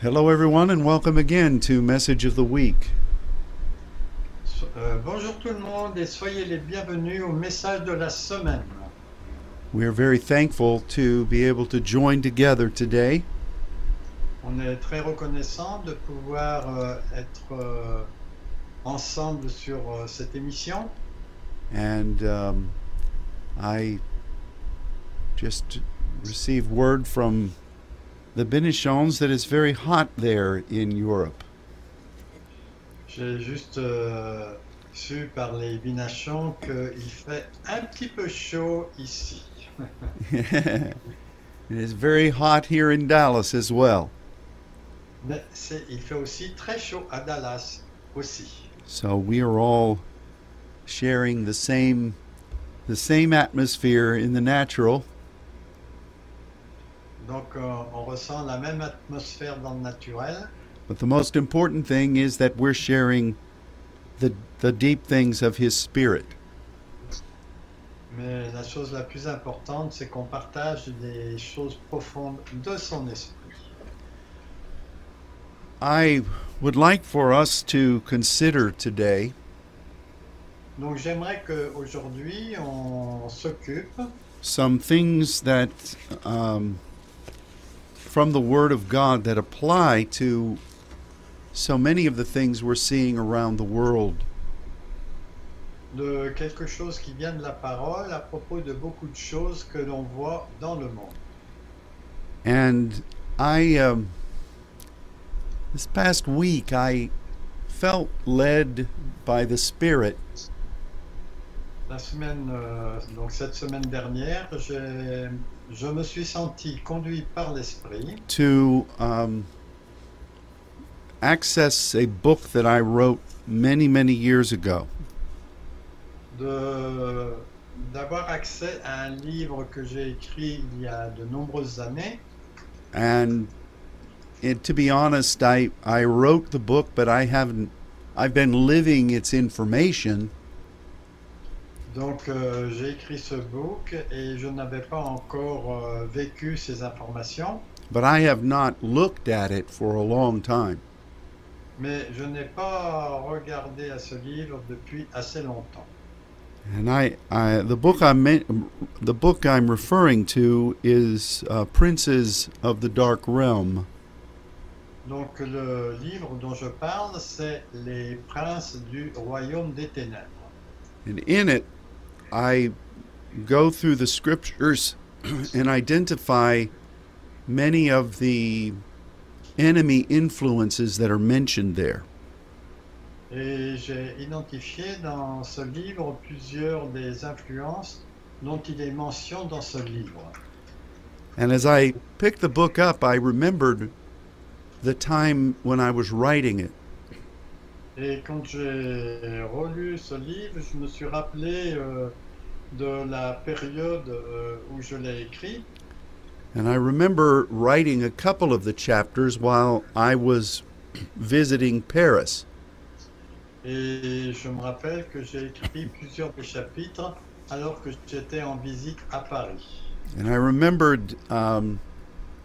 Hello everyone and welcome again to Message of the Week. Bonjour tout le monde et soyez les bienvenus au message de la semaine. We are very thankful to be able to join together today. On est très reconnaissant de pouvoir être ensemble sur cette émission. And I just received word from the Benishons that it's very hot there in Europe. J'ai juste su par les Benishons qu'il fait un petit peu chaud ici. It is very hot here in Dallas as well. Mais il fait aussi très chaud à Dallas aussi. So we are all sharing the same atmosphere in the natural. Donc, on ressent la même atmosphère dans le naturel. But the most important thing is that we're sharing the deep things of His Spirit. Mais la chose la plus importante, c'est qu'on partage les choses profondes de son esprit. I would like for us to consider today. Donc, j'aimerais qu'aujourd'hui on s'occupe. Some things that. From the Word of God that apply to so many of the things we're seeing around the world. De quelque chose qui vient de la parole à propos de beaucoup de choses que l'on voit dans le monde. And this past week, I felt led by the Spirit. La semaine, donc cette semaine dernière, je me suis senti conduit par l'esprit to access a book that I wrote many years ago. D'avoir accès à un livre que j'ai écrit il y a de nombreuses années. And to be honest, I wrote the book, but I've been living its information. Donc j'ai écrit ce book et je n'avais pas encore vécu ces informations. But I have not looked at it for a long time. Mais je n'ai pas regardé à ce livre depuis assez longtemps. And the book I'm referring to is Princes of the Dark Realm. Donc le livre dont je parle, c'est Les Princes du Royaume des Ténèbres. And in it I go through the scriptures and identify many of the enemy influences that are mentioned there. Et j'ai identifié dans ce livre plusieurs des influences dont il est mention dans ce livre. And as I picked the book up, I remembered the time when I was writing it. Et quand j'ai relu ce livre, je me suis rappelé de la période où je l'ai écrit. And I remember writing a couple of the chapters while I was visiting Paris. Et je me rappelle que j'ai écrit plusieurs des chapitres alors que j'étais en visite à Paris. And I remembered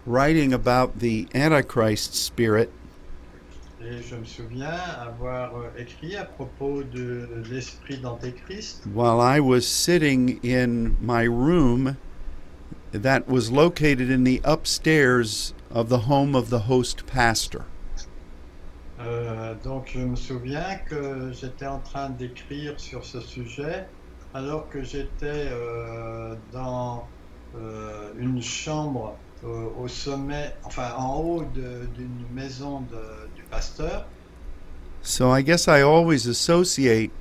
writing about the Antichrist spirit. Et je me souviens avoir écrit à propos de l'esprit d'Antéchrist. While I was sitting in my room that was located in the upstairs of the home of the host pastor. Donc je me souviens que j'étais en train d'écrire sur ce sujet alors que j'étais dans une chambre au sommet, enfin en haut d'une maison du pasteur. So I guess I always associate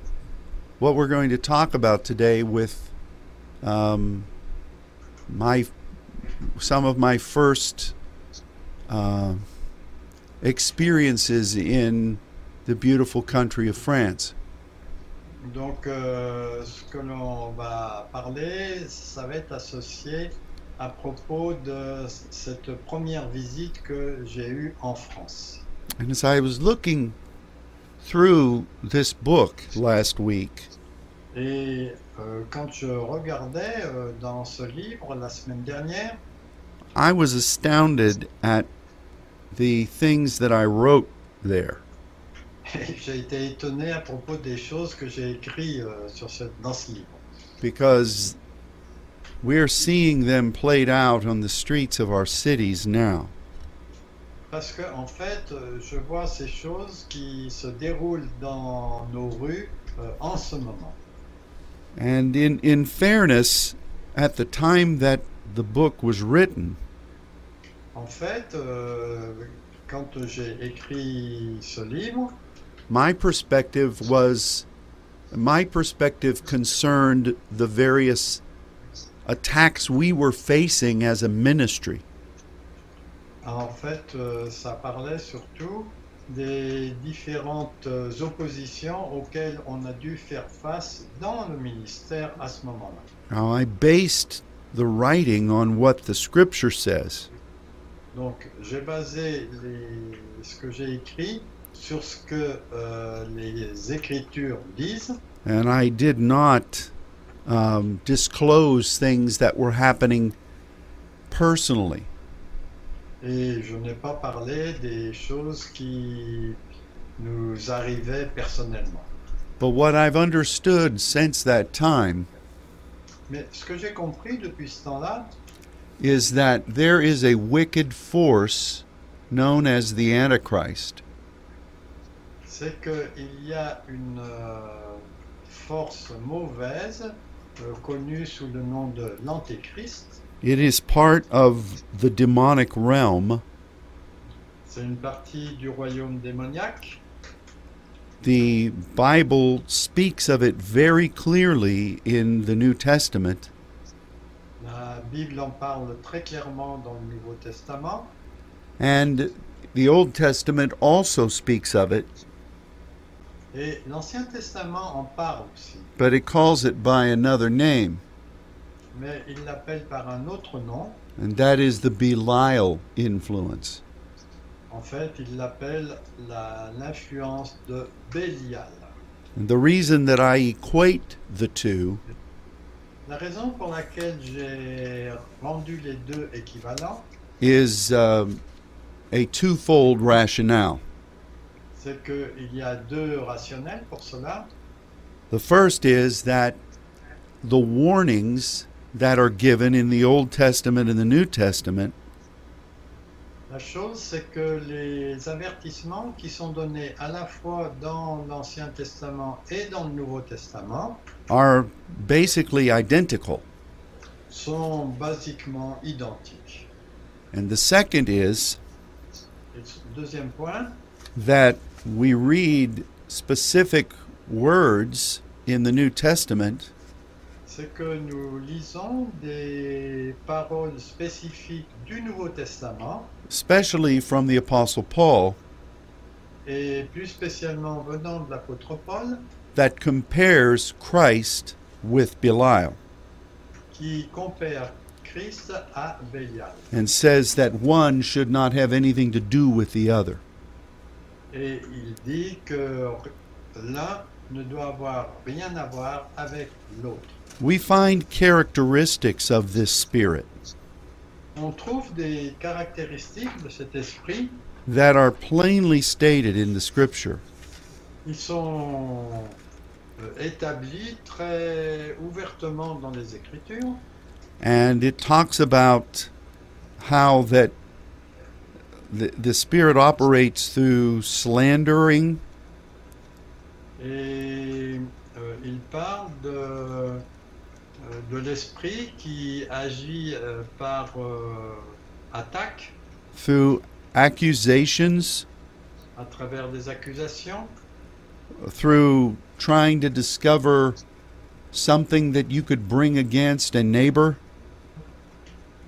what we're going to talk about today with some of my first experiences in the beautiful country of France. Donc ce que l'on va parler, ça va être associé à propos de cette première visite que j'ai eue en France. And as I was looking through this book last week, et quand je regardais dans ce livre la semaine dernière, I was astounded at the things that I wrote there. J'ai été étonné à propos des choses que j'ai écrites dans ce livre. Because we're seeing them played out on the streets of our cities now. Parce que en fait, je vois ces choses qui se déroulent dans nos rues en ce moment. And in fairness, at the time that the book was written, en fait, quand j'ai écrit ce livre, my perspective concerned the various attacks we were facing as a ministry. En fait, ça parlait surtout des différentes oppositions auxquelles on a dû faire face dans le ministère à ce moment-là. Now, I based the writing on what the scripture says. Donc, j'ai basé ce que j'ai écrit sur ce que les Écritures disent. And I did not disclose things that were happening personally. Et je n'ai pas parlé des choses qui nous arrivaient personnellement. But what I've understood since that time, mais ce que j'ai compris depuis ce temps-là, is that there is a wicked force known as the Antichrist. C'est que il y a une force mauvaise connue sous le nom de l'Antéchrist. It is part of the demonic realm. C'est une partie du royaume démoniaque. The Bible speaks of it very clearly in the New Testament. La Bible en parle très clairement dans le Nouveau Testament. And the Old Testament also speaks of it. Et l'Ancien Testament en parle aussi. But it calls it by another name. Mais il l'appelle par un autre nom. And that is the Belial influence. En fait, il l'appelle l'influence de Belial. And the reason that I equate the two, la raison pour laquelle j'ai rendu les deux équivalents, is a twofold rationale. C'est que il y a deux rationnels pour cela. The first is that the warnings that are given in the Old Testament and the New Testament, la chose, c'est que les avertissements qui sont donnés à la fois dans l'Ancien Testament et dans le Nouveau Testament are basically identical. Sont basiquement identiques. And the second is, deuxième point, that we read specific words in the New Testament, c'est que nous lisons des paroles spécifiques du Nouveau Testament, especially from the Apostle Paul, et plus spécialement venant de l'apôtre Paul, that compares Christ with Belial, qui compare Christ à Belial, and says that one should not have anything to do with the other. Et il dit que l'un ne doit avoir rien à voir avec l'autre. We find characteristics of this spirit, on trouve des caractéristiques de cet esprit, that are plainly stated in the scripture. Ils sont établis très ouvertement dans les Écritures. And it talks about how that the spirit operates through slandering. Et il parle de l'esprit qui agit par attaque, through accusations, à travers des accusations, through trying to discover something that you could bring against a neighbor,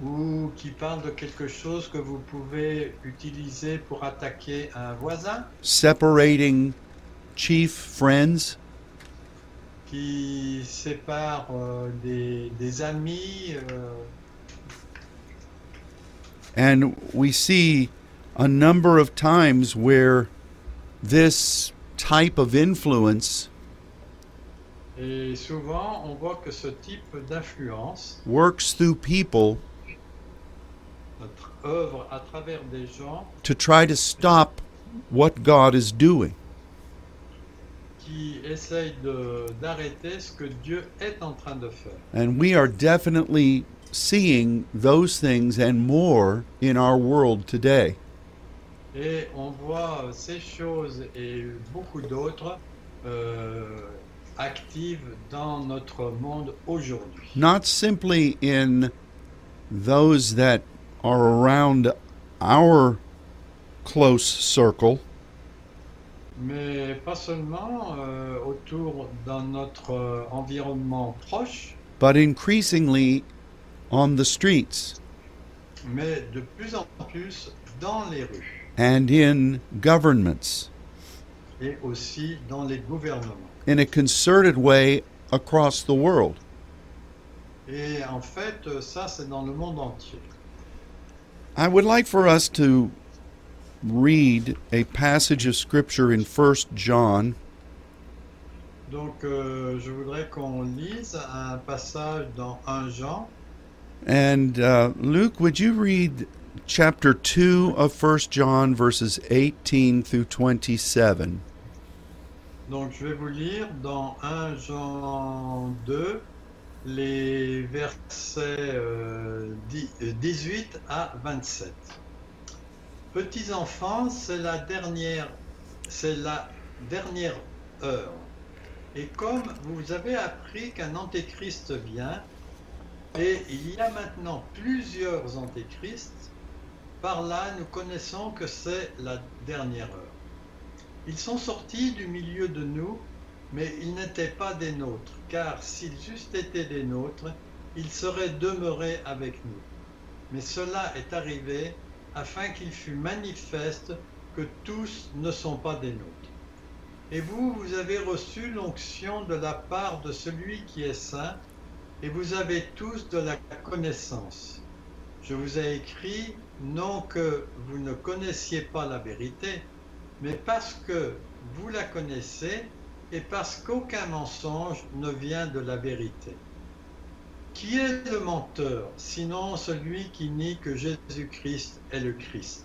ou qui parle de quelque chose que vous pouvez utiliser pour attaquer un voisin, separating chief friends, qui sépare des amis. And we see a number of times where this type of influence, et souvent on voit que ce type d'influence, works through people œuvre à travers des gens to try to stop what God is doing. Qui essaye d'arrêter ce que Dieu est en train de faire. And we are definitely seeing those things and more in our world today. Et on voit ces choses et beaucoup d'autres actives dans notre monde aujourd'hui. Not simply in those that are around our close circle. Mais pas seulement autour dans notre environnement proche. But increasingly on the streets. Mais de plus en plus dans les rues. And in governments. Et aussi dans les gouvernements. In a concerted way across the world. Et en fait, ça, c'est dans le monde entier. I would like for us to read a passage of scripture in 1 John. Donc, je voudrais qu'on lise un passage dans 1 Jean. And Luke, would you read chapter 2 of 1 John verses 18 through 27? Donc, je vais vous lire dans 1 Jean 2 les versets 18 à 27. Petits enfants, c'est la dernière heure. Et comme vous avez appris qu'un antéchrist vient, et il y a maintenant plusieurs antéchrists, par là nous connaissons que c'est la dernière heure. Ils sont sortis du milieu de nous, mais ils n'étaient pas des nôtres, car s'ils eussent été des nôtres, ils seraient demeurés avec nous. Mais cela est arrivé afin qu'il fût manifeste que tous ne sont pas des nôtres. Et vous, vous avez reçu l'onction de la part de celui qui est saint, et vous avez tous de la connaissance. Je vous ai écrit, non que vous ne connaissiez pas la vérité, mais parce que vous la connaissez et parce qu'aucun mensonge ne vient de la vérité. Qui est le menteur, sinon celui qui nie que Jésus-Christ est le Christ?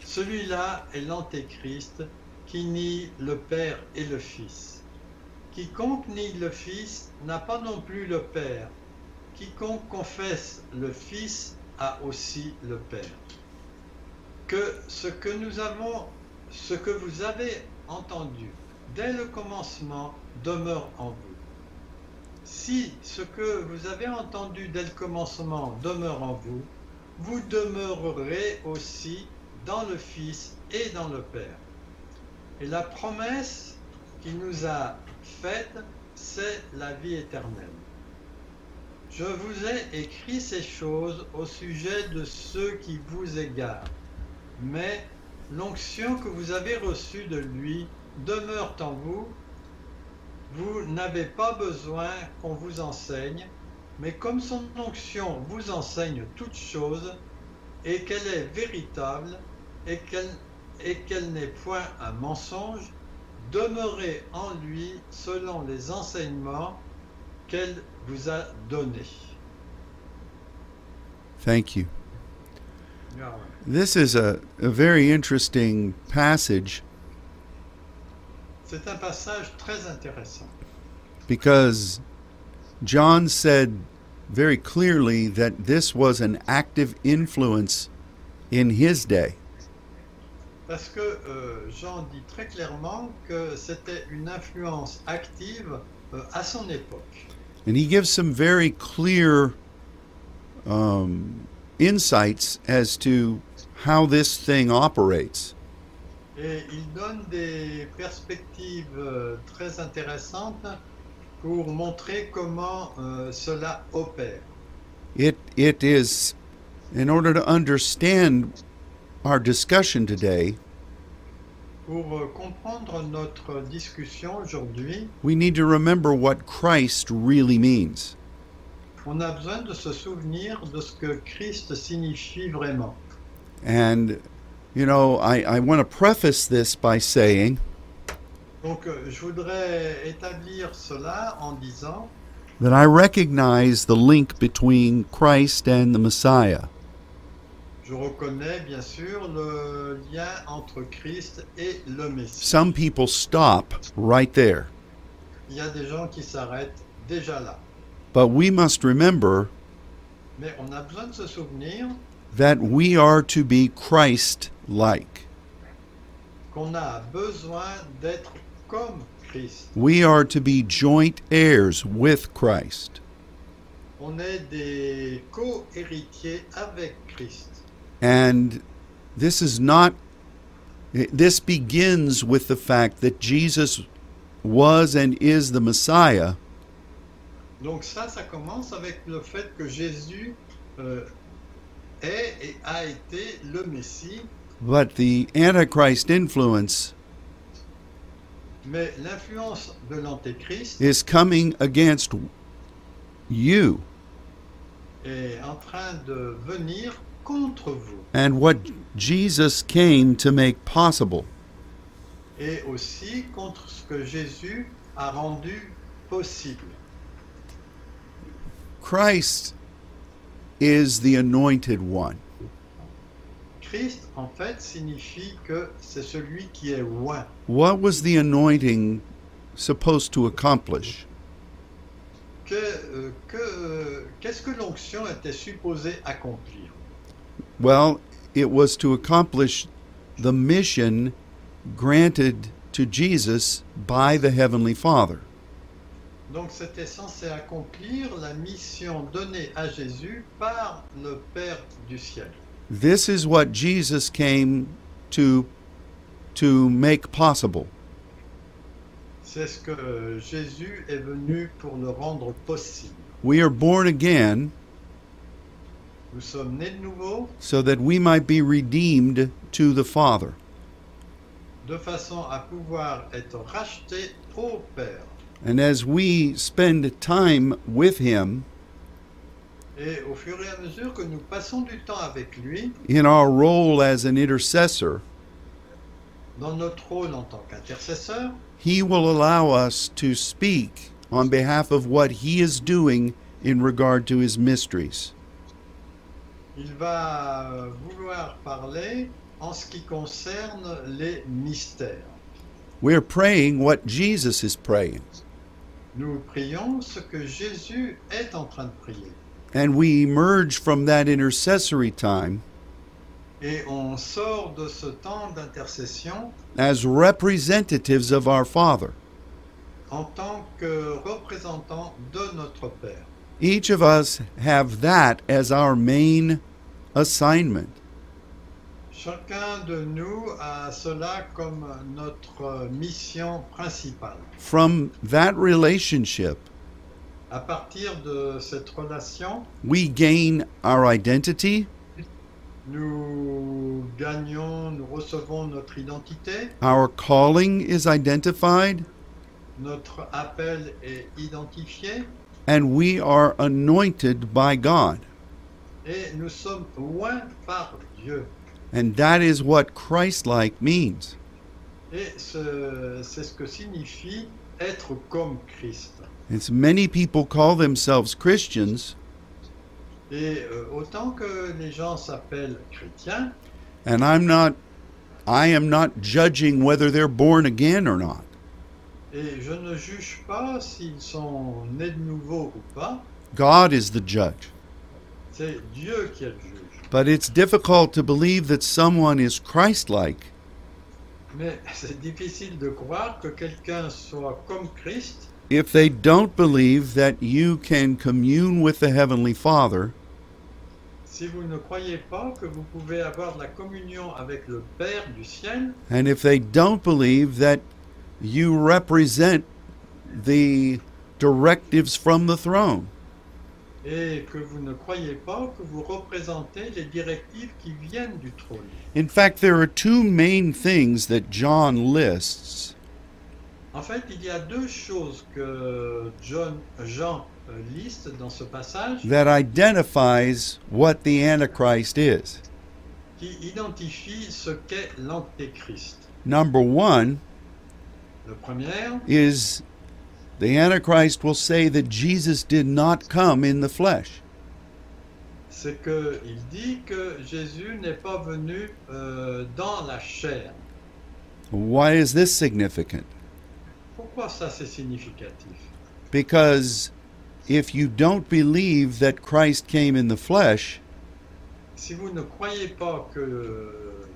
Celui-là est l'antéchrist qui nie le Père et le Fils. Quiconque nie le Fils n'a pas non plus le Père. Quiconque confesse le Fils a aussi le Père. Que ce que nous avons... Ce que vous avez entendu dès le commencement demeure en vous. Si ce que vous avez entendu dès le commencement demeure en vous, vous demeurerez aussi dans le Fils et dans le Père. Et la promesse qu'il nous a faite, c'est la vie éternelle. Je vous ai écrit ces choses au sujet de ceux qui vous égarent, mais l'onction que vous avez reçue de lui demeure en vous. Vous n'avez pas besoin qu'on vous enseigne, mais comme son onction vous enseigne toutes choses, et qu'elle est véritable, et qu'elle n'est point un mensonge, demeurez en lui selon les enseignements qu'elle vous a donnés. Thank you. This is a very interesting passage. C'est un passage très intéressant. Because John said very clearly that this was an active influence in his day. Parce que Jean dit très clairement que c'était une influence active à son époque. And he gives some very clear insights as to how this thing operates. Et il donne des perspectives très intéressantes pour montrer comment cela opère. It is, in order to understand our discussion today, pour comprendre notre discussion aujourd'hui, we need to remember what Christ really means. On a besoin de se souvenir de ce que Christ signifie vraiment. And you know, I want to preface this by saying, donc, je voudrais établir cela en disant, that I recognize the link between Christ and the Messiah. Je Je reconnais bien sûr le lien entre Christ et le Messie. Some people stop right there. Il y a des gens qui s'arrêtent déjà là. But we must remember Mais on a besoin de se souvenir that we are to be Christ-like. Qu'on a besoin d'être comme Christ. We are to be joint heirs with Christ. On est des co-héritiers avec Christ. And this begins with the fact that Jesus was and is the Messiah. Donc ça commence avec le fait que Jésus est et a été le Messie. But the Antichrist influence Mais l'influence de l'Antéchrist is coming against you. Est en train de venir contre vous. And what Jesus came to make possible. Et aussi contre ce que Jésus a rendu possible. Christ is the anointed one. Christ en fait signifie que c'est celui qui est oint. What was the anointing supposed to accomplish? Qu'est-ce que l'onction était supposée accomplir? Well, it was to accomplish the mission granted to Jesus by the Heavenly Father. Donc c'était censé accomplir la mission donnée à Jésus par le Père du ciel. This is what Jesus came to make possible. C'est ce que Jésus est venu pour le rendre possible. We are born again. Nous sommes nés de nouveau, so that we might be redeemed to the Father. De façon à pouvoir être rachetés au Père. And as we spend time with Him, et au fur et à mesure que nous passons du temps avec lui, in our role as an intercessor, dans notre rôle en tant qu'intercesseur, He will allow us to speak on behalf of what He is doing in regard to His mysteries. Il va vouloir parler en ce qui concerne les mystères. We're praying what Jesus is praying. Nous prions ce que Jésus est en train de prier. And we emerge from that intercessory time. Et on sort de ce temps d'intercession as representatives of our Father. En tant que représentants de notre Père. Each of us have that as our main assignment. Chacun de nous a cela comme notre mission principale. From that relationship, à partir de cette relation, we gain our identity. Nous recevons notre identité. Our calling is identified. Notre appel est identifié. And we are anointed by God. Et nous sommes oints par Dieu. And that is what Christ-like means. Et c'est ce que signifie être comme Christ. As many people call themselves Christians. Et autant que les gens s'appellent chrétiens. And I am not judging whether they're born again or not. Et je ne juge pas s'ils sont nés de nouveau ou pas. God is the judge. C'est Dieu qui est le juge. But it's difficult to believe that someone is Christ-like. Mais c'est difficile de croire que quelqu'un soit comme Christ. If they don't believe that you can commune with the Heavenly Father. Si vous ne croyez pas que vous pouvez avoir de la communion avec le Père du ciel. And if they don't believe that you represent the directives from the throne. Et que vous ne croyez pas que vous représentez les directives qui viennent du trône. In fact, there are two main things that John lists. En fait, il y a deux choses que Jean liste dans ce passage. That identifies what the Antichrist is. Qui identifie ce qu'est l'Antéchrist. Number one. Le premier is the Antichrist will say that Jesus did not come in the flesh. c'est qu'il dit que Jésus n'est pas venu dans la chair. Why is this significant? Pourquoi ça c'est significatif? Because if you don't believe that Christ came in the flesh, si vous ne croyez pas que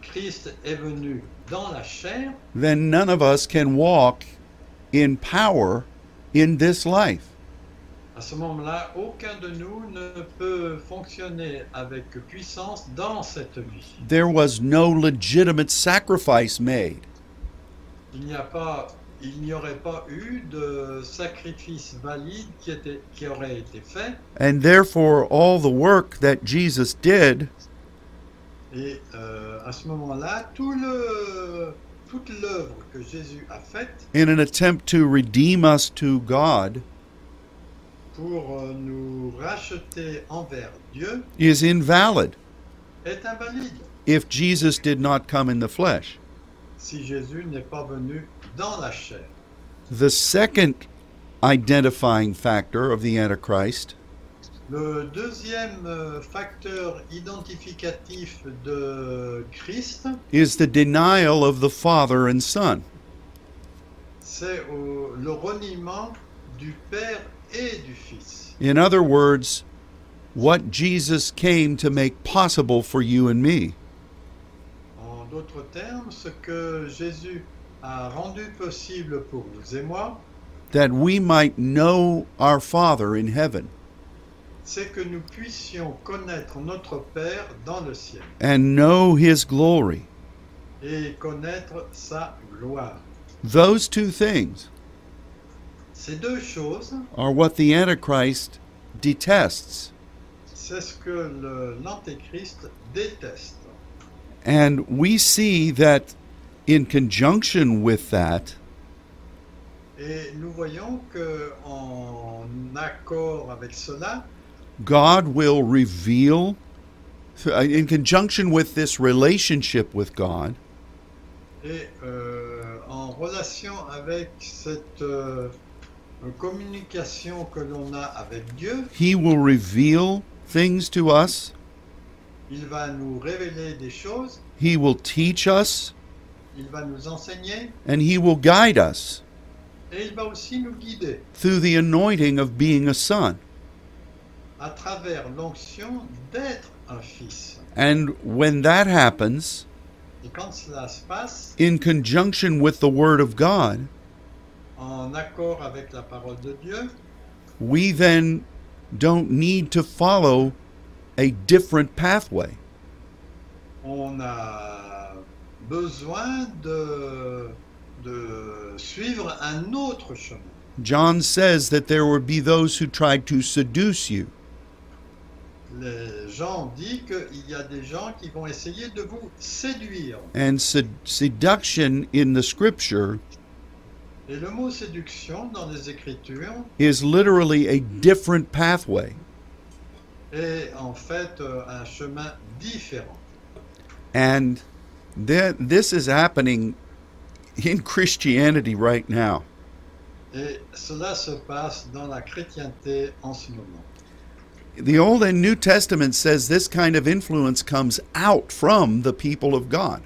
Christ est venu dans la chair, then none of us can walk in power in this life. À ce moment-là, aucun de nous ne peut fonctionner avec puissance dans cette vie. There was no legitimate sacrifice made. Il n'y aurait pas eu de sacrifice valide qui aurait été fait. And therefore, all the work that Jesus did. Et à ce moment-là, toute l'œuvre que Jésus a faite. In an attempt to redeem us to God. Pour nous racheter envers Dieu is invalid if Jesus did not come in the flesh. Si Jésus n'est pas venu dans la chair. The second identifying factor of the Antichrist, le deuxième facteur identificatif de Christ, is the denial of the Father and Son. C'est le reniement du Père. In other words, what Jesus came to make possible for you and me. En d'autres termes, ce que Jésus a rendu possible pour nous et moi, that we might know our Father in heaven. C'est que nous puissions connaître notre Père dans le ciel. And know His glory. Et connaître sa gloire. Those two things. Ces deux choses are what the Antichrist detests. C'est ce que l'Antéchrist déteste. And we see that in conjunction with that, et nous voyons que en accord avec cela, God will reveal, in conjunction with this relationship with God, et en relation avec cette communication que l'on a avec Dieu. He will reveal things to us. Il va nous révéler des choses. He will teach us. Il va nous enseigner. And he will guide us. Et il va aussi nous guider. Through the anointing of being a son. À travers l'onction d'être un fils. And when that happens, et quand cela se passe, in conjunction with the Word of God, en accord avec la parole de Dieu, we then don't need to follow a different pathway. On a besoin de suivre un autre chemin. John says that there would be those who tried to seduce you. Les gens disent qu'il y a des gens qui vont essayer de vous séduire. And seduction in the Scripture. Et le mot séduction dans les Écritures is literally a different pathway. Est en fait un chemin différent. And this is happening in Christianity right now. Et cela se passe dans la chrétienté en ce moment. The Old and New Testament says this kind of influence comes out from the people of God.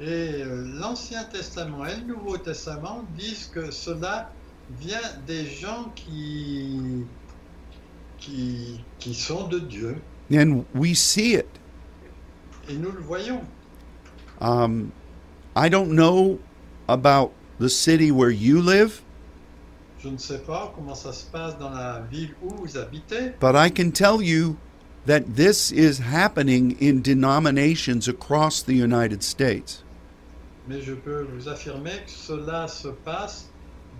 Et l'Ancien Testament et le Nouveau Testament disent que cela vient des gens qui sont de Dieu. And we see it. Et nous le voyons. I don't know about the city where you live. Je ne sais pas comment ça se passe dans la ville où vous habitez. But I can tell you that this is happening in denominations across the United States. Mais je peux vous affirmer que cela se passe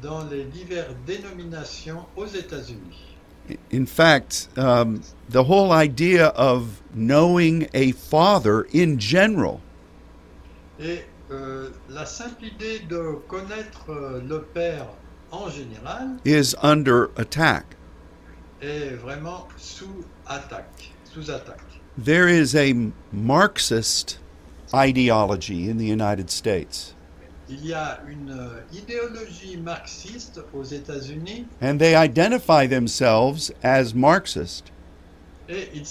dans les diverses dénominations aux États-Unis. In fact, the whole idea of knowing a father in general. Et la simple idée de connaître le père en général is under attack. Est vraiment sous attaque. There is a Marxist ideology in the United States. Il y a une idéologie marxiste aux États-Unis. And they identify themselves as Marxist. et ils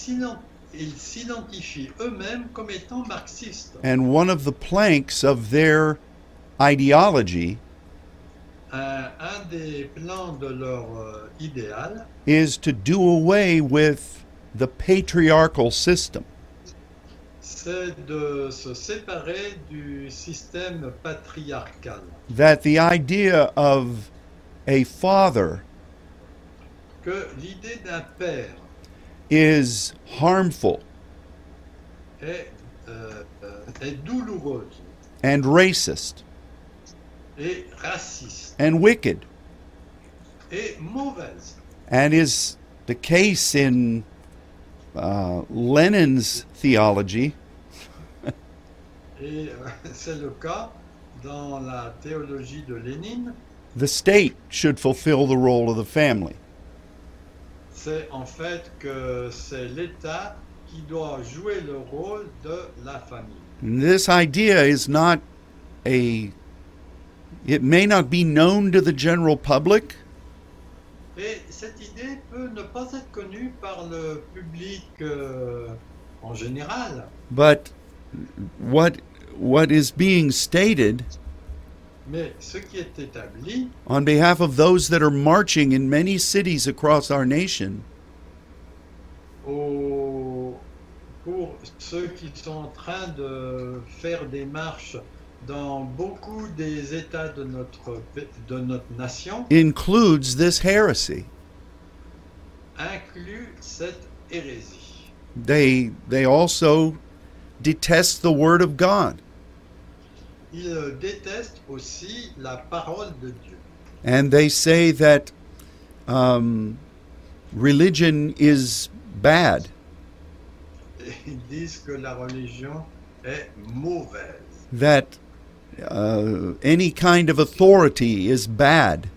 s'identifient eux-mêmes comme étant marxistes. And one of the planks of their ideology un des plans de leur idéal is to do away with the patriarchal system. C'est de se séparer du système patriarcal. That the idea of a father que l'idée d'un père is harmful est douloureuse and racist et raciste and wicked et mauvaise, and is the case in Lenin's theology. Et c'est le cas dans la théologie de Lénine. The state should fulfill the role of the family. C'est en fait que c'est l'État qui doit jouer le rôle de la famille. And this idea is not a... It may not be known to the general public. Et cette idée peut ne pas être connue par le public en général. But what is being stated mais ce qui est établi on behalf of those that are marching in many cities across our nation pour ceux qui sont en train de faire des marches dans beaucoup des États de notre nation includes this heresy. Inclut cette hérésie. They also detest the word of God. Ils détestent aussi la parole de Dieu. And they say that religion is bad. Ils disent que la religion est mauvaise. That any kind of authority is bad.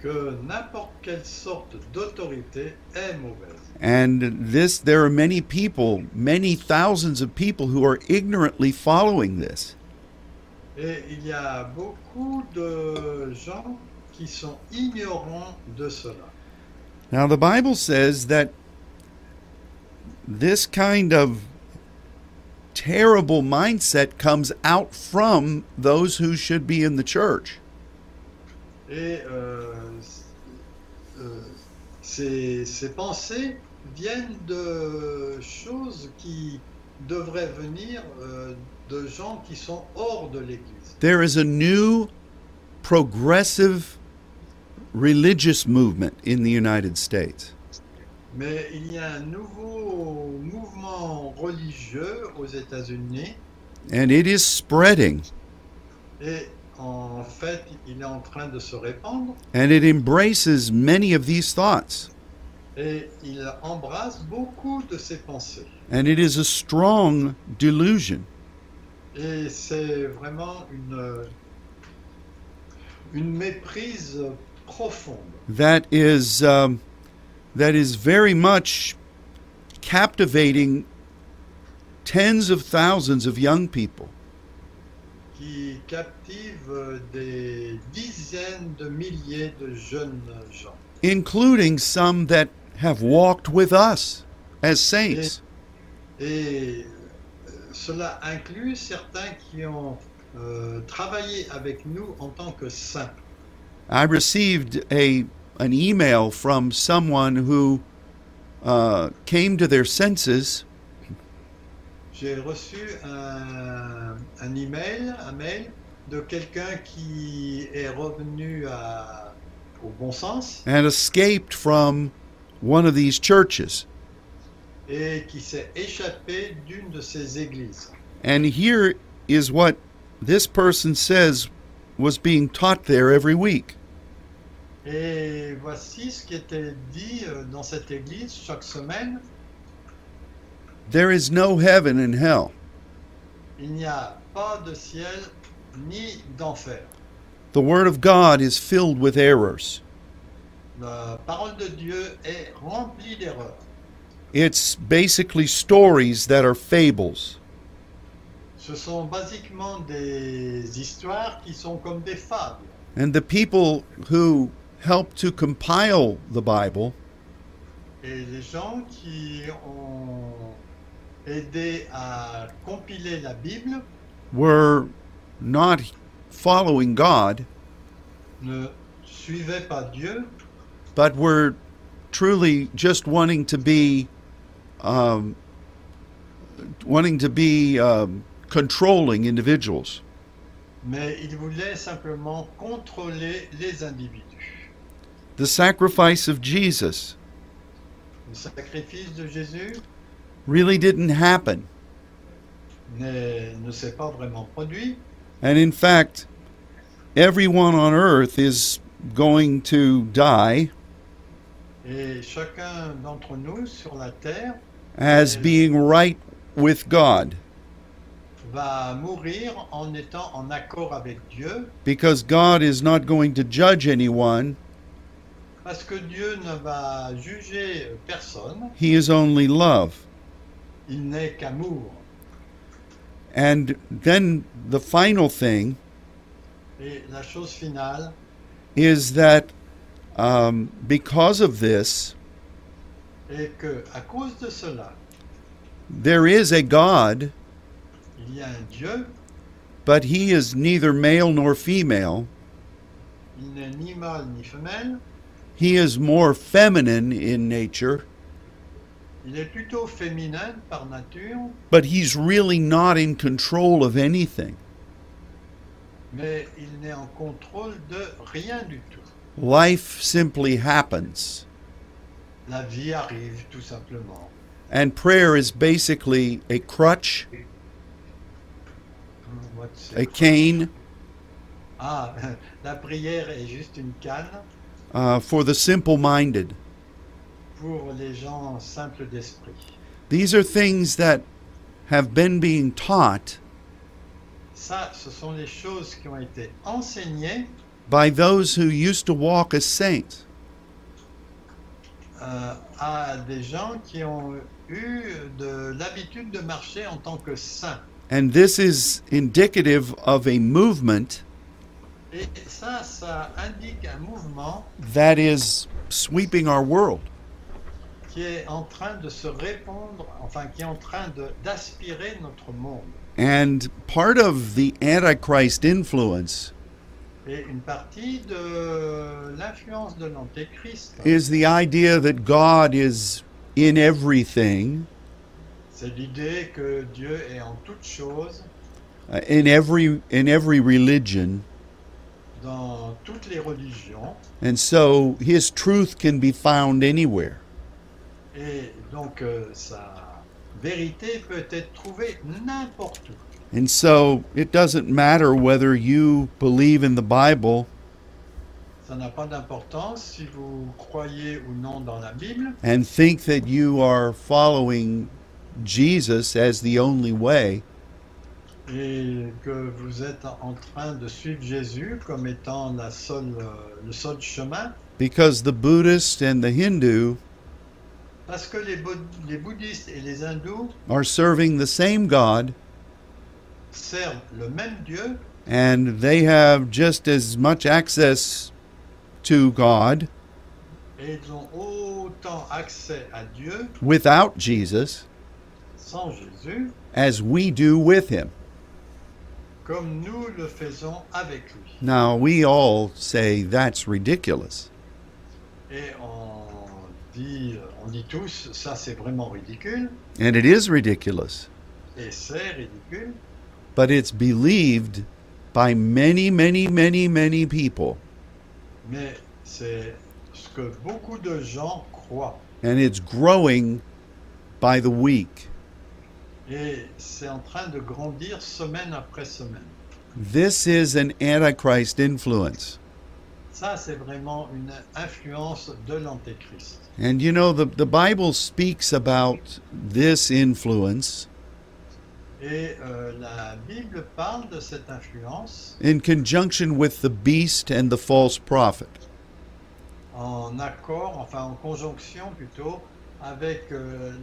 Que n'importe quelle sorte d'autorité est mauvaise. And this, there are many people, many thousands of people who are ignorantly following this. Et il y a beaucoup de gens qui sont ignorants de cela. Now the Bible says that this kind of terrible mindset comes out from those who should be in the church. Et ces pensées viennent de choses qui devraient venir de gens qui sont hors de l'Église. There is a new progressive religious movement in the United States. Mais il y a un nouveau mouvement religieux aux États-Unis. And it is spreading. Et en fait, il est en train de se répandre. And it embraces many of these thoughts. Et il embrasse beaucoup de ces pensées. And it is a strong delusion. Et c'est vraiment une méprise profonde. That is very much captivating tens of thousands of young people. Qui captive des dizaines de milliers de jeunes gens. Including some that have walked with us as saints. Et cela inclut certains qui ont travaillé avec nous en tant que saints. I received an email from someone who came to their senses. J'ai reçu un mail de quelqu'un qui est revenu au bon sens. And escaped from one of these churches. Et qui s'est échappé d'une de ces églises. And here is what this person says was being taught there every week. Et voici ce qui était dit dans cette église chaque semaine. There is no heaven and hell. Il n'y a pas de ciel ni d'enfer. The word of God is filled with errors. La parole de Dieu est remplie d'erreurs. It's basically stories that are fables. Ce sont basiquement des histoires qui sont comme des fables. And the people who helped to compile the Bible Et les gens qui ont aidé à compiler la Bible were not following God, ne suivaient pas Dieu, but were truly just wanting to be controlling individuals. Mais ils voulaient simplement contrôler les individus. The sacrifice of Jesus really didn't happen. Ne s'est pas vraiment produit. And in fact, everyone on earth is going to die. Et chacun d'entre nous sur la terre as being right with God. Va mourir en étant en accord avec Dieu. Because God is not going to judge anyone. Parce que Dieu ne va juger personne. He is only love. Il n'est qu'amour. And then the final thing is that because of this, there is a God, but he is neither male nor female. He is more feminine in nature. Il est plutôt féminin par nature. But he's really not in control of anything. Mais il n'est en contrôle de rien du tout. Life simply happens. La vie arrive tout simplement. And prayer is basically a crutch, a cane. Ah, la prière est juste une canne. For the simple-minded. Pour les gens simples d'esprit. These are things that have been being taught. Ça, ce sont les choses qui ont été enseignées by those who used to walk as saints. À des gens qui ont eu de l'habitude de marcher en tant que saints. And this is indicative of a movement. Et ça indique un mouvement that is sweeping our world. Qui est en train de se répandre, enfin qui est en train d'aspirer notre monde. And part of the Antichrist influence, et une partie de l'influence de l'Antéchrist, is the idea that God is in everything. C'est l'idée que Dieu est en toutes choses. In every religion. Dans toutes les religions. And so his truth can be found anywhere. Et donc sa vérité peut être trouvée n'importe où. And so it doesn't matter whether you believe in the Bible. Ça n'a pas d'importance si vous croyez ou non dans la Bible. And think that you are following Jesus as the only way. Et que vous êtes en train de suivre Jésus comme étant le seul chemin. Because the Buddhist and the Hindu. Parce que les bouddhistes et les hindous are serving the same God, servent le même Dieu, and they have just as much access to God, et ils ont autant accès à Dieu, without Jesus, sans Jésus, as we do with him. Comme nous le faisons avec lui. Now we all say that's ridiculous. Et on dit tous, ça c'est vraiment ridicule. And it is ridiculous. Et c'est ridicule. But it's believed by many, many, many, many people. Mais c'est ce que beaucoup de gens croient. And it's growing by the week. Et c'est en train de grandir semaine après semaine. This is an Antichrist influence. Ça, c'est vraiment une influence de l'Antéchrist. And you know, the Bible speaks about this influence. Et la Bible parle de cette influence. In conjunction with the beast and the false prophet. En conjonction plutôt, avec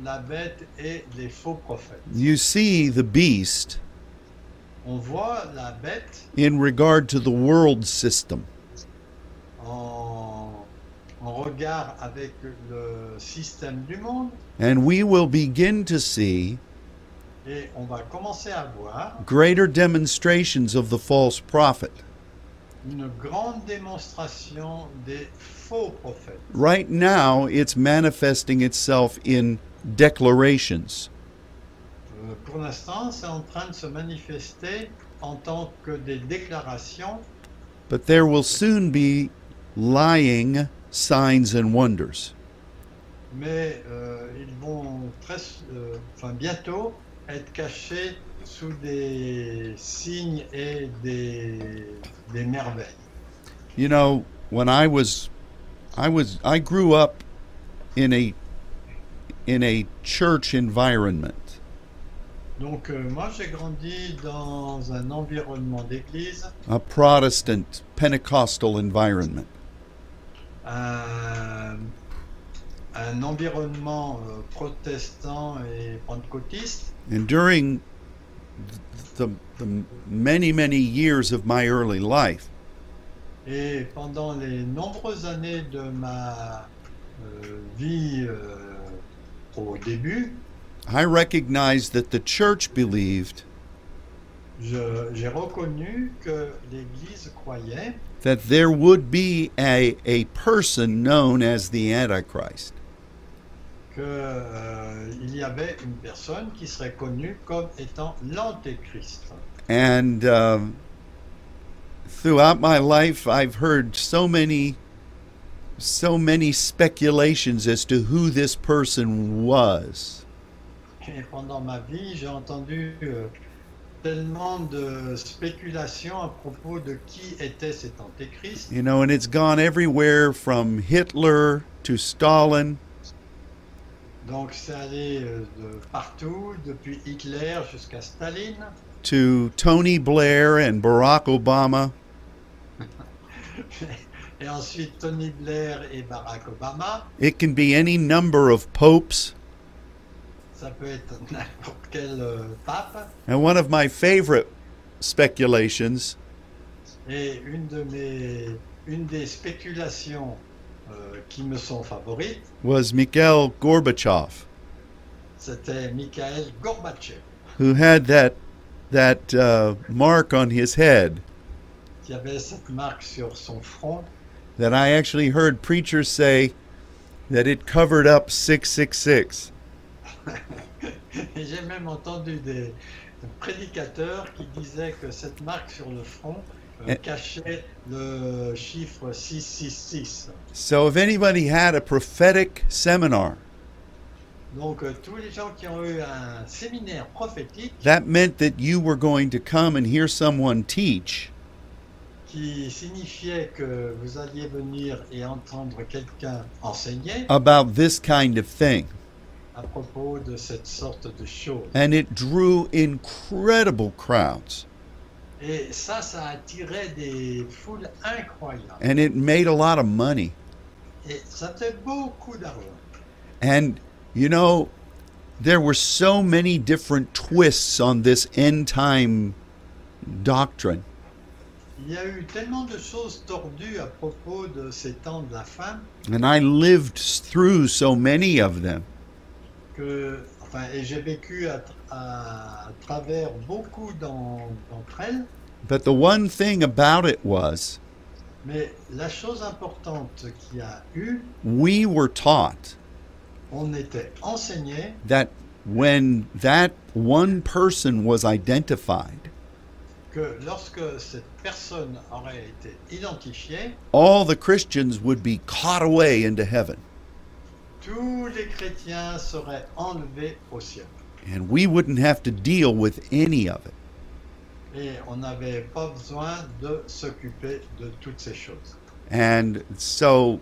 la bête et les faux prophètes. You see the beast. On voit la bête. In regard to the world system. En mon regard avec le système du monde. And we will begin to see et on va commencer à voir greater demonstrations of the false prophet. Une grande démonstration des faux prophètes. Right now, it's manifesting itself in declarations. Pour l'instant, c'est en train de se manifester en tant que des déclarations. But there will soon be lying signs and wonders. Mais ils vont bientôt être cachés sous des signes et des merveilles. You know, when I grew up in a church environment. Donc moi j'ai grandi dans un environnement d'église. A Protestant Pentecostal environment. Un environnement protestant et pentecôtiste. And during the many years of my early life, et pendant les nombreuses années de ma vie au début, I recognized that the church believed j'ai reconnu que l'Église croyait that there would be a person known as the Antichrist. Que, il y avait une personne qui serait connue comme étant l'Antéchrist. And throughout my life, I've heard so many speculations as to who this person was. Et pendant ma vie, j'ai entendu tellement de spéculations à propos de qui était cet Antéchrist. You know, and it's gone everywhere from Hitler to Stalin. Donc c'est allé de partout, depuis Hitler jusqu'à Staline. To Tony Blair and Barack Obama. Et ensuite Tony Blair et Barack Obama. It can be any number of popes. Ça peut être n'importe quel pape. And one of my favorite speculations. Et une des spéculations qui me sont favorites was Mikhail Gorbachev. C'était Mikhail Gorbatchev. Who had that mark on his head. Qui avait cette marque sur son front. That I actually heard preachers say that it covered up 666. J'ai même entendu des prédicateurs qui disaient que cette marque sur le front cachait le chiffre 666. So if anybody had a prophetic seminar. Donc tous les gens qui ont eu un séminaire prophétique. That meant that you were going to come and hear someone teach. Qui signifiait que vous alliez venir et entendre quelqu'un enseigner. About this kind of thing. À propos de cette sorte de choses. And it drew incredible crowds. Et ça attirait des foules incroyables. And it made a lot of money. Et ça fait beaucoup d'argent. And you know, there were so many different twists on this end time doctrine. Il y a eu tellement de choses tordues à propos de ces temps de la fin. And I lived through so many of them. Et j'ai vécu à travers beaucoup d'entre elles. But the one thing about it was, mais la chose importante qu'il y a eu, we were taught, on était enseigné, that when that one person was identified, que lorsque cette personne aurait été identifiée, all the Christians would be caught away into heaven. Tous les chrétiens seraient enlevés au ciel. And we wouldn't have to deal with any of it. Et on n'avait pas besoin de s'occuper de toutes ces choses. And so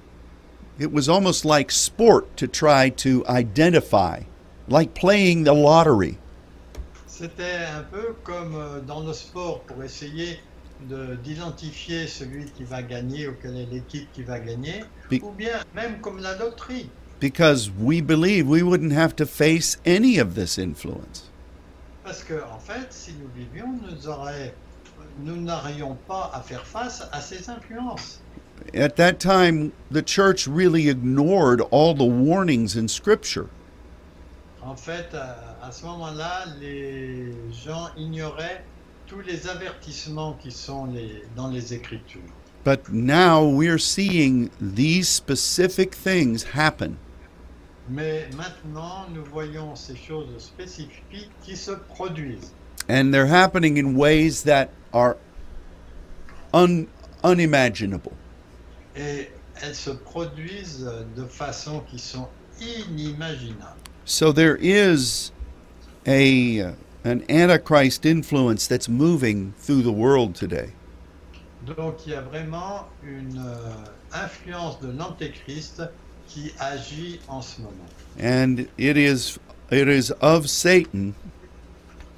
it was almost like sport to try to identify, like playing the lottery. C'était un peu comme dans le sport pour essayer d'identifier celui qui va gagner ou quelle est l'équipe qui va gagner, ou bien même comme la loterie. Because we believe we wouldn't have to face any of this influence. Parce que en fait, si nous vivions, nous n'aurions pas à faire face à ces influences. At that time, the church really ignored all the warnings in Scripture. En fait, à ce moment-là, les gens ignoraient tous les avertissements qui sont dans les Écritures. But now we're seeing these specific things happen. Mais maintenant, nous voyons ces choses spécifiques qui se produisent. And they're happening in ways that are unimaginable. Et elles se produisent de façon qui sont inimaginables. So there is an Antichrist influence that's moving through the world today. Donc il y a vraiment une influence de l'Antéchrist qui agit en ce moment. And it is of Satan.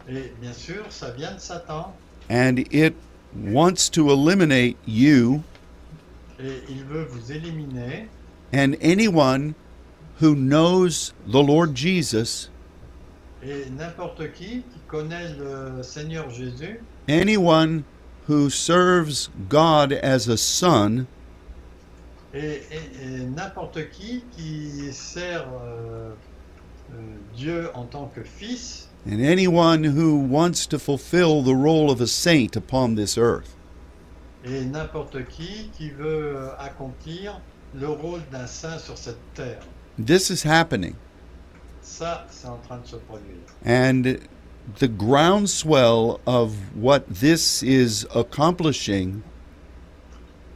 Et bien sûr, ça vient de Satan. And it wants to eliminate you. Et il veut vous éliminer. And anyone who knows the Lord Jesus. Et n'importe qui connaît le Seigneur Jésus. Anyone who serves God as a son. Et n'importe qui sert Dieu en tant que fils. And anyone who wants to fulfill the role of a saint upon this earth. Et n'importe qui veut accomplir le rôle d'un saint sur cette terre. This is happening. Ça, c'est en train de se produire. And the groundswell of what this is accomplishing.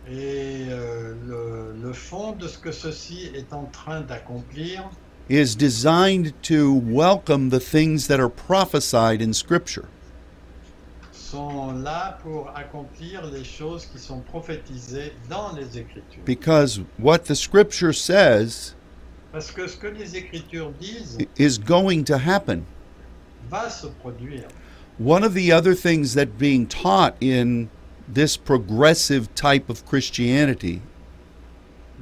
Et le fond de ce que ceci est en train d'accomplir is designed to welcome the things that are prophesied in Scripture. Sont là pour accomplir les choses qui sont prophétisées dans les Écritures. Because what the Scripture says, parce que ce que les Écritures disent, is going to happen. Va se produire. One of the other things that being taught in this progressive type of Christianity,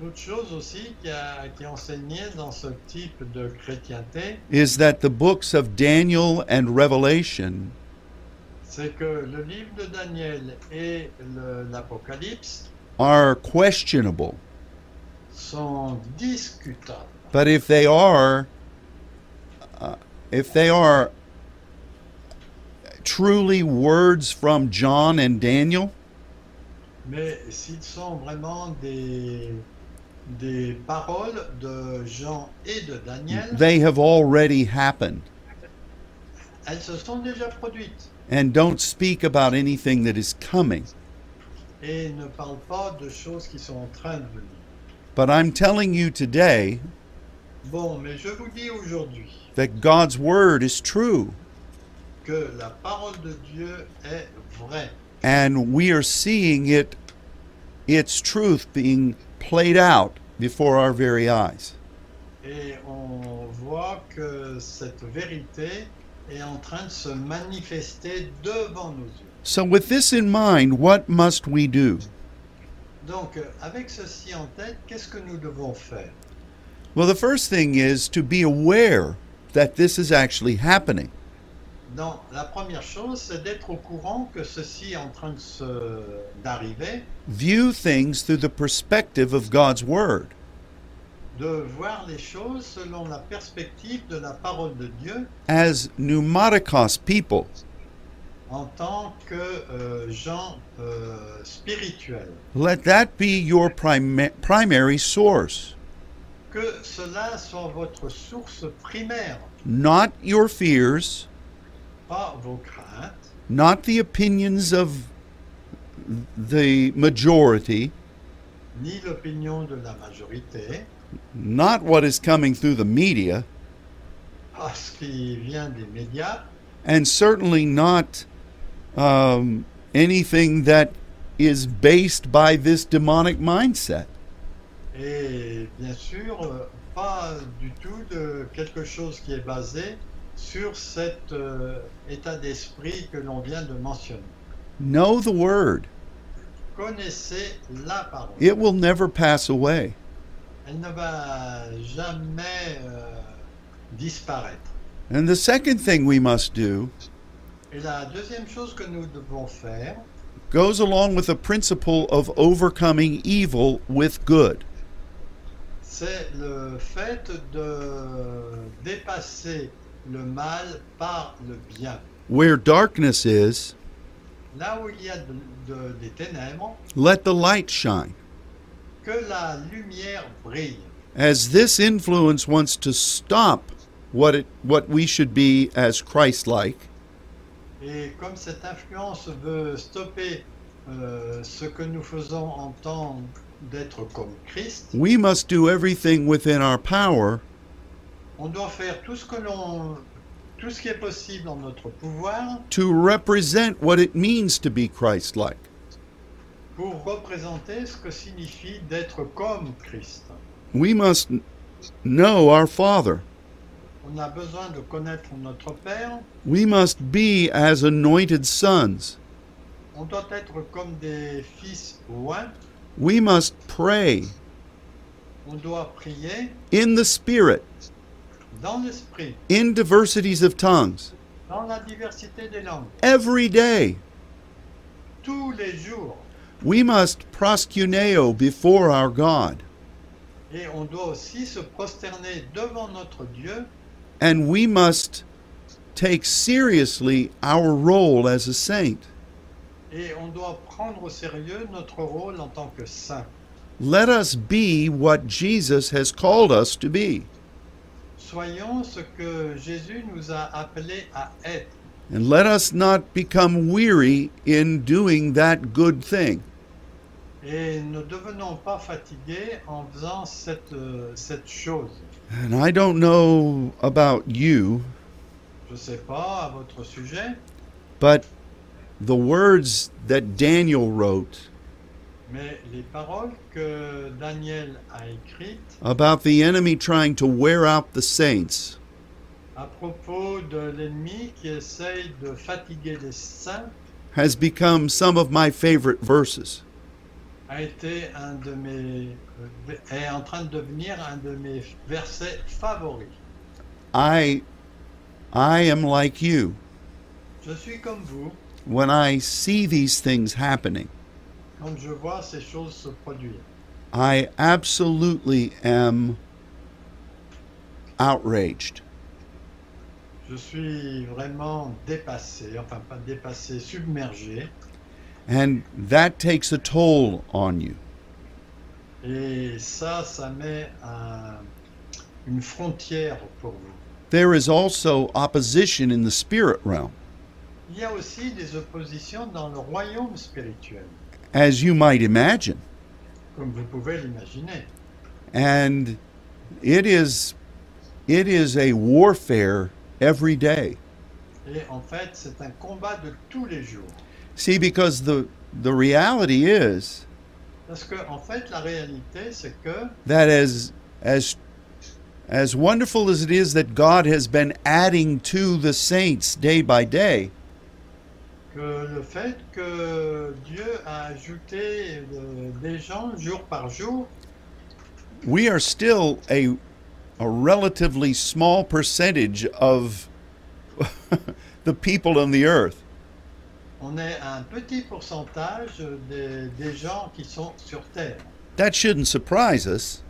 l'autre chose aussi qui est enseignée dans ce type de chrétienté, is that the books of Daniel and Revelation, c'est que le livre de Daniel et l'Apocalypse, are questionable. Sont discutables. But if they are truly words from John and Daniel, mais s'ils sont vraiment des paroles de Jean et de Daniel, they have already happened. Elles se sont déjà produites. And don't speak about anything that is coming. Et ne parle pas de choses qui sont en train de venir. But I'm telling you today, mais je vous dis aujourd'hui, that God's word is true. Que la parole de Dieu est vraie. And we are seeing its truth being played out before our very eyes. Et on voit que cette vérité est en train de se manifester devant nos yeux. So with this in mind, what must we do? Donc, avec ceci en tête, qu'est-ce que nous devons faire? Well, the first thing is to be aware that this is actually happening. Donc, la première chose, c'est d'être au courant que ceci est en train d'arriver. View things through the perspective of God's word. De voir les choses selon la perspective de la parole de Dieu. As pneumaticos people. En tant que gens spirituels. Let that be your primary source. Que cela soit votre source primaire. Not your fears. Pas vos craintes. Not the opinions of the majority. Ni l'opinion de la majorité. Not what is coming through the media. Pas ce qui vient des médias. And certainly not anything that is based by this demonic mindset. Et bien sûr, pas du tout de quelque chose qui est basé sur cet état d'esprit que l'on vient de mentionner. Know the word. Connaissez la parole. It will never pass away. Elle ne va jamais disparaître. And the second thing we must do, et la deuxième chose que nous devons faire, goes along with the principle of overcoming evil with good. C'est le fait de dépasser le mal par le bien. Where darkness is, là où il y a des ténèbres, let the light shine. Que la lumière brille. As this influence wants to stop what we should be as Christ-like, et comme cette influence veut stopper ce que nous faisons en tant d'être comme Christ, we must do everything within our power. On doit faire tout ce qui est possible en notre pouvoir to represent what it means to be Christ-like. Pour représenter ce que signifie d'être comme Christ. We must know our Father. On a besoin de connaître notre Père. We must be as anointed sons. On doit être comme des fils rois. We must pray. On doit prier. In the Spirit. Dans l'esprit. In diversities of tongues. Dans la diversité des langues. Every day. Tous les jours. We must proskuneo before our God. Et on doit aussi se prosterner devant notre Dieu. And we must take seriously our role as a saint. Et on doit prendre au sérieux notre rôle en tant que saint. Let us be what Jesus has called us to be. Soyons ce que Jésus nous a appelés à être. And let us not become weary in doing that good thing. Et ne devenons pas fatigués en faisant cette chose. And I don't know about you, je sais pas à votre sujet, but the words that Daniel wrote, mais les paroles que Daniel a écrites, about the enemy trying to wear out the saints, à propos de l'ennemi qui essaye de fatiguer les saints, has become some of my favorite verses. A été un de mes, est en train de devenir un de mes versets favoris. I am like you. Je suis comme vous. When I see these things happening, quand je vois ces choses se produire, I absolutely am outraged. Je suis vraiment dépassé, enfin pas dépassé, submergé. And that takes a toll on you. Et ça met une frontière pour vous. There is also opposition in the spirit realm. Il y a aussi des oppositions dans le royaume spirituel. As you might imagine. Comme vous pouvez l'imaginer. And it is a warfare every day. Et en fait, c'est un combat de tous les jours. See, because the reality is, parce que, en fait, la réalité, c'est que, that as wonderful as it is that God has been adding to the saints day by day, que le fait que Dieu a ajouté des gens jour par jour, we are still a relatively small percentage of the people on the earth. On est un petit pourcentage des gens qui sont sur terre. That shouldn't surprise us.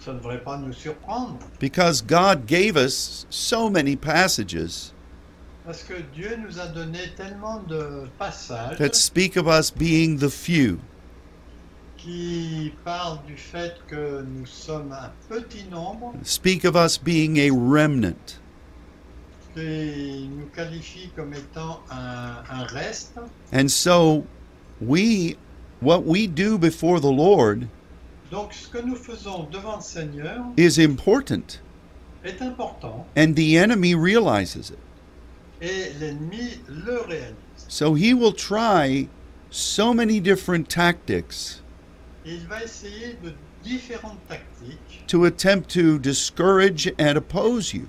Ça ne devrait pas nous surprendre. Because God gave us so many passages. Parce que Dieu nous a donné tellement de passages. That speak of us being the few. Qui parlent du fait que nous sommes un petit nombre. Speak of us being a remnant. Qui nous qualifie comme étant un reste. And so, what we do before the Lord, donc, ce que nous faisons devant le Seigneur, is important. Est important. And the enemy realizes it. Et l'ennemi le réalise. So he will try so many different tactics. Il va essayer de différentes tactiques. To attempt to discourage and oppose you.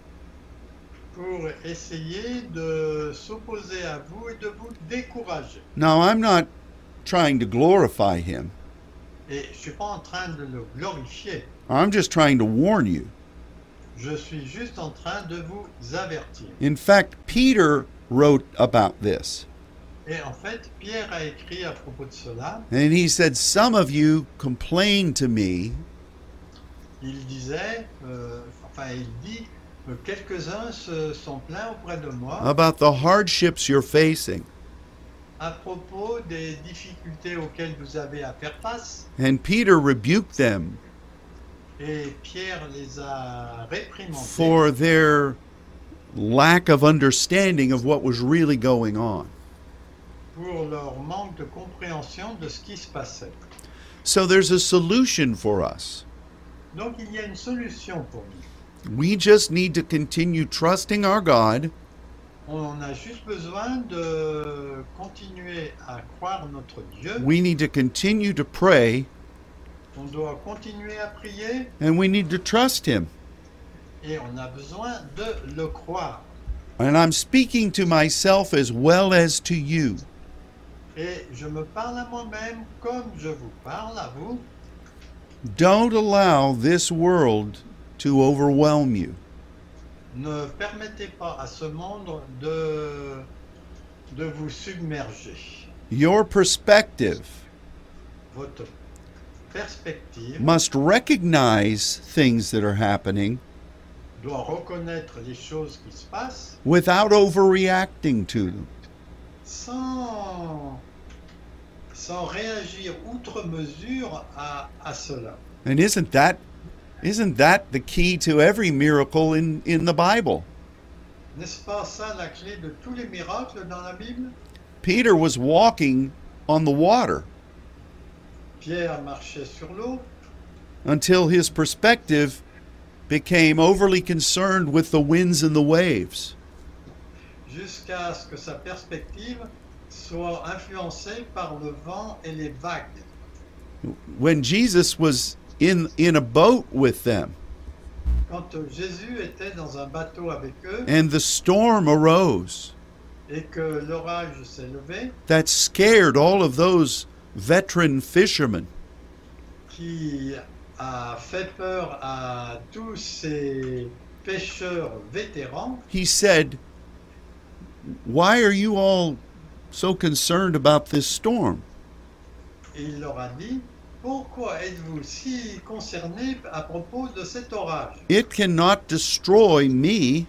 Pour essayer de s'opposer à vous et de vous décourager. Now, I'm not trying to glorify him. Et je suis pas en train de le glorifier. I'm just trying to warn you. Je suis juste en train de vous avertir. In fact, Peter wrote about this. Et en fait, Pierre a écrit à propos de cela. And he said, some of you complained to me. Il disait, quelques-uns se sont plaints auprès de moi. About the hardships you're facing. À propos des difficultés auxquelles vous avez à faire face. And Peter rebuked them. Et Pierre les a réprimandés. For their lack of understanding of what was really going on. Pour leur manque de compréhension de ce qui se passait. So there's a solution for us. Donc il y a une solution pour nous. We just need to continue trusting our God. On a juste besoin de continuer à croire notre Dieu. We need to continue to pray. On doit continuer à prier. And we need to trust him. Et on a besoin de le croire. And I'm speaking to myself as well as to you. Et je me parle à moi-même comme je vous parle à vous. Don't allow this world to overwhelm you. Ne permettez pas à ce monde de vous submerger. Your perspective, votre perspective, must recognize things that are happening, doit reconnaître les choses qui se passent, without overreacting to them. Sans réagir outre mesure à cela. And isn't that the key to every miracle in the Bible? N'est-ce pas ça la clé de tous les miracles dans la Bible? Peter was walking on the water. Pierre marchait sur l'eau. Until his perspective became overly concerned with the winds and the waves. Jusqu'à ce que sa perspective soit influencé par le vent et les vagues. When Jesus was in a boat with them, quand Jésus était dans un bateau avec eux, and the storm arose, et que l'orage s'est levé, that scared all of those veteran fishermen, qui a fait peur à tous ces pêcheurs vétérans. He said, "Why are you all so concerned about this storm?" Il leur a dit, pourquoi êtes-vous si concernés à propos de cet orage? It cannot destroy me.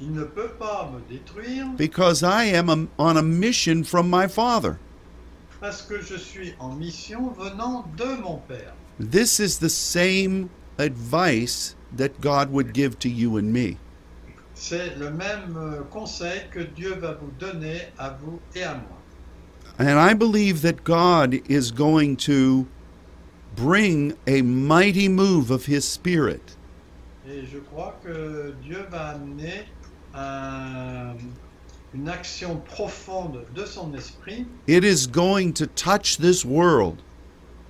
Il ne peut pas me détruire. Because I am on a mission from my Father. Parce que je suis en mission venant de mon Père. This is the same advice that God would give to you and me. C'est le même conseil que Dieu va vous donner à vous et à moi. And I believe that God is going to bring a mighty move of His Spirit. Et je crois que Dieu va amener une action profonde de son esprit. It is going to touch this world.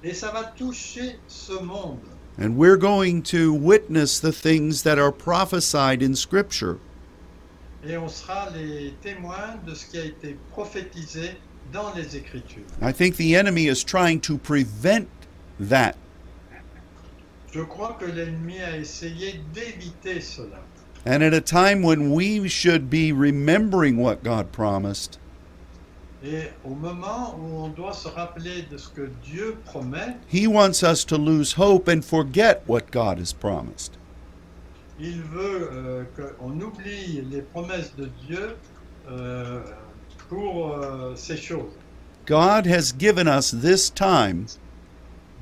Et ça va toucher ce monde. And we're going to witness the things that are prophesied in Scripture. Et on sera les témoins de ce qui a été prophétisé dans les Écritures. I think the enemy is trying to prevent that. Je crois que l'ennemi a essayé d'éviter cela. And at a time when we should be remembering what God promised. Et au moment où on doit se rappeler de ce que Dieu promet, He wants us to lose hope and forget what God has promised. Il veut qu'on oublie les promesses de Dieu pour ces choses. God has given us this time.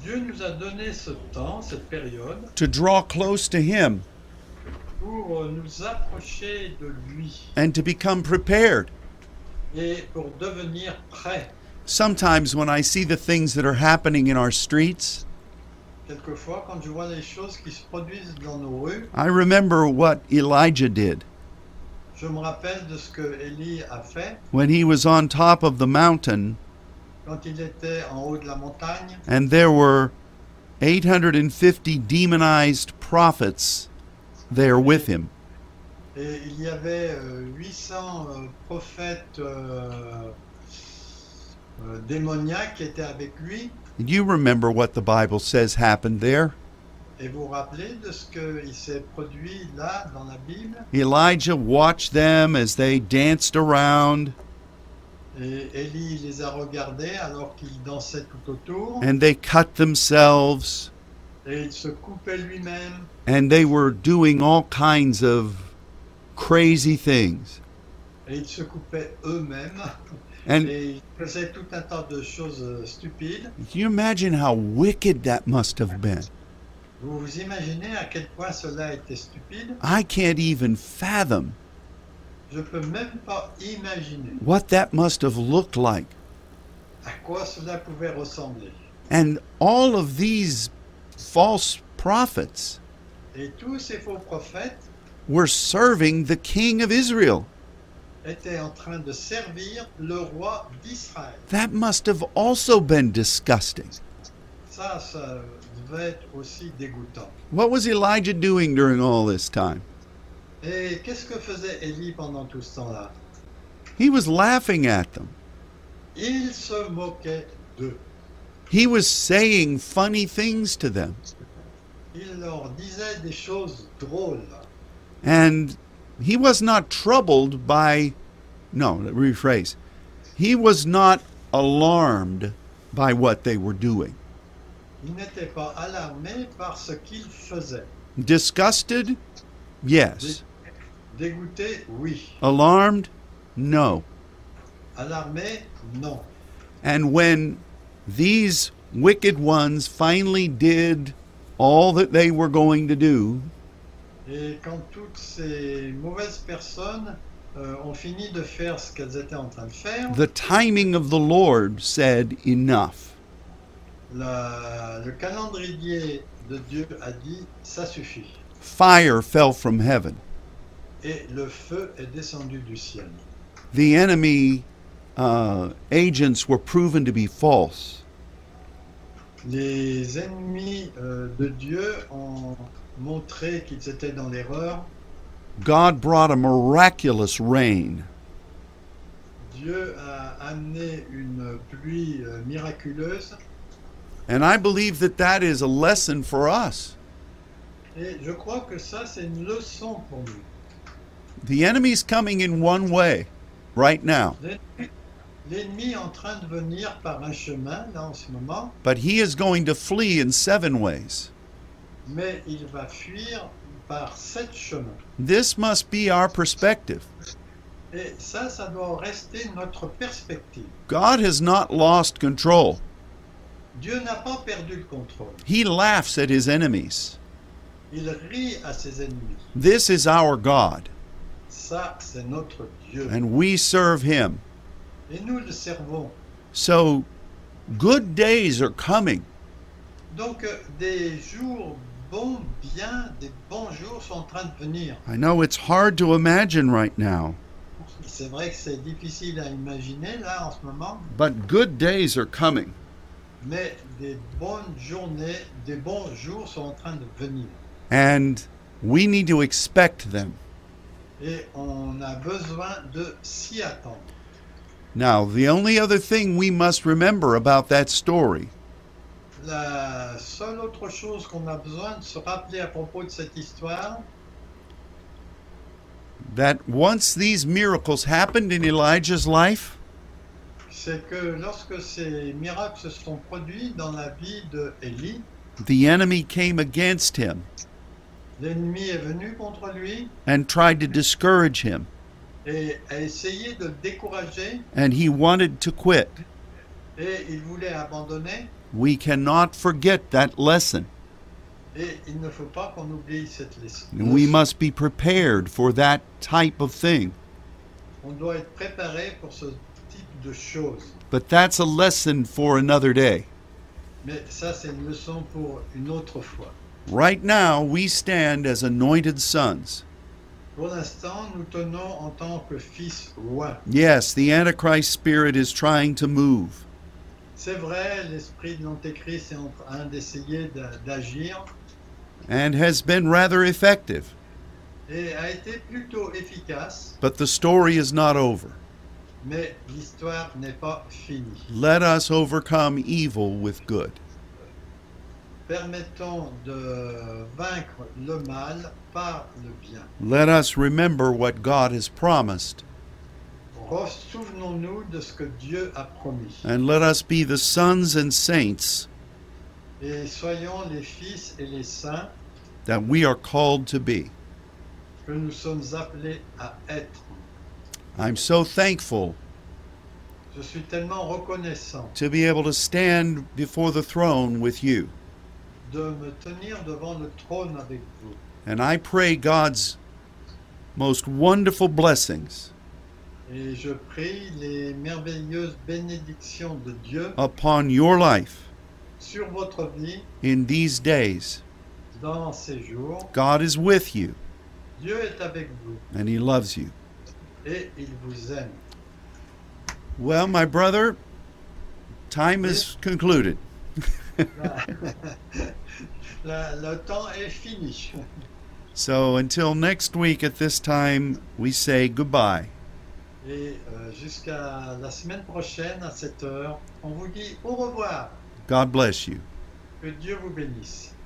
Dieu nous a donné ce temps, cette période, to draw close to Him. Pour nous approcher de lui. And to become prepared. Et pour devenir prêt. Sometimes when I see the things that are happening in our streets, quelquefois quand je vois les choses qui se produisent dans nos rues, I remember what Elijah did. Je me rappelle de ce que Élie a fait. When he was on top of the mountain, quand il était en haut de la montagne, and there were 850 demonized prophets there with him. Et il y avait 800 prophètes démoniaques qui étaient avec lui. And you remember what the Bible says happened there? Et vous vous rappelez de ce qu'il s'est produit là dans la Bible? Elijah watched them as they danced around. Et Élie les a regardés alors qu'ils dansaient tout autour. And they cut themselves. Et il se coupait lui-même. And they were doing all kinds of crazy things. Et ils se coupaient eux-mêmes. Et ils faisaient tout un tas de choses stupides. Can you imagine how wicked that must have been? Vous vous imaginez à quel point cela était stupide? I can't even fathom. Je peux même pas imaginer what that must have looked like. À quoi cela pouvait ressembler. And all of these false prophets et tous ces faux prophètes were serving the king of Israel. Étaient en train de servir le roi d'Israël. That must have also been disgusting. Ça devait être aussi dégoûtant. What was Elijah doing during all this time? Et qu'est-ce que faisait Élie pendant tout ce temps-là? He was laughing at them. Il se moquait d'eux. He was saying funny things to them. Il leur disait des choses drôles. And he was not troubled by... No, let me rephrase. He was not alarmed by what they were doing. Il n'était pas alarmé par ce qu'ils faisaient. Disgusted? Yes. Dégoûté, oui. Alarmed? No. Alarmé? Non. And when these wicked ones finally did all that they were going to do, et quand toutes ces mauvaises personnes ont fini de faire ce qu'elles étaient en train de faire, the timing of the Lord said enough. Le calendrier de Dieu a dit ça suffit. Fire fell from heaven. Et le feu est descendu du ciel. The enemy agents were proven to be false. Les ennemis de Dieu ont montré qu'ils étaient dans l'erreur. God brought a miraculous rain. Dieu a amené une pluie miraculeuse. And I believe that is a lesson for us. Et je crois que ça, c'est une leçon pour nous. The enemy's coming in one way right now. L'ennemi est en train de venir par un chemin là en ce moment. But he is going to flee in seven ways. Mais il va fuir par sept chemins. This must be our perspective. Et ça doit rester notre perspective. God has not lost control. Dieu n'a pas perdu le contrôle. He laughs at his enemies. Il rit à ses ennemis. This is our God. Ça, c'est notre Dieu. And we serve him. Et nous le servons. So, good days are coming. Donc, des jours bons, bien, des bons jours sont en train de venir. I know it's hard to imagine right now. C'est vrai que c'est difficile à imaginer là en ce moment. But good days are coming. Mais des bonnes journées, des bons jours sont en train de venir. And we need to expect them. Et on a besoin de s'y attendre. Now, the only other thing we must remember about that story. La seule autre chose qu'on a besoin de se rappeler à propos de cette histoire. That once these miracles happened in Elijah's life. C'est que lorsque ces miracles se sont produits dans la vie de Élie. The enemy came against him. L'ennemi est venu contre lui. And tried to discourage him. Et a essayé de le décourager. And he wanted to quit. Et il voulait abandonner. We cannot forget that lesson. Et il ne faut pas qu'on oublie cette leçon. We must be prepared for that type of thing. On doit être préparé pour ce type de choses. But that's a lesson for another day. Mais ça, c'est une leçon pour une autre fois. Right now, we stand as anointed sons. Pour l'instant, nous tenons en tant que fils rois. Yes, the Antichrist spirit is trying to move. C'est vrai, l'esprit de l'Antéchrist est en train d'essayer d'agir. And has been rather effective. Et a été plutôt efficace. But the story is not over. Mais l'histoire n'est pas finie. Let us overcome evil with good. Permettons de vaincre le mal par le bien. Let us remember what God has promised. Oh, souvenons-nous de ce que Dieu a promis. And let us be the sons and saints et soyons les fils et les saints that we are called to be. Que nous sommes appelés à être. I'm so thankful Je suis tellement reconnaissant to be able to stand before the throne with you. De me tenir devant le trône avec vous. And I pray God's most wonderful blessings Et je prie les merveilleuses bénédictions de Dieu upon your life sur votre vie in these days. Dans ces jours. God is with you. Dieu est avec vous. And he loves you. Et il vous aime. Well, my brother, time is concluded. Le temps est fini. So until next week at this time, we say goodbye. Et jusqu'à la semaine prochaine à cette heure, on vous dit au revoir. God bless you. Que Dieu vous bénisse.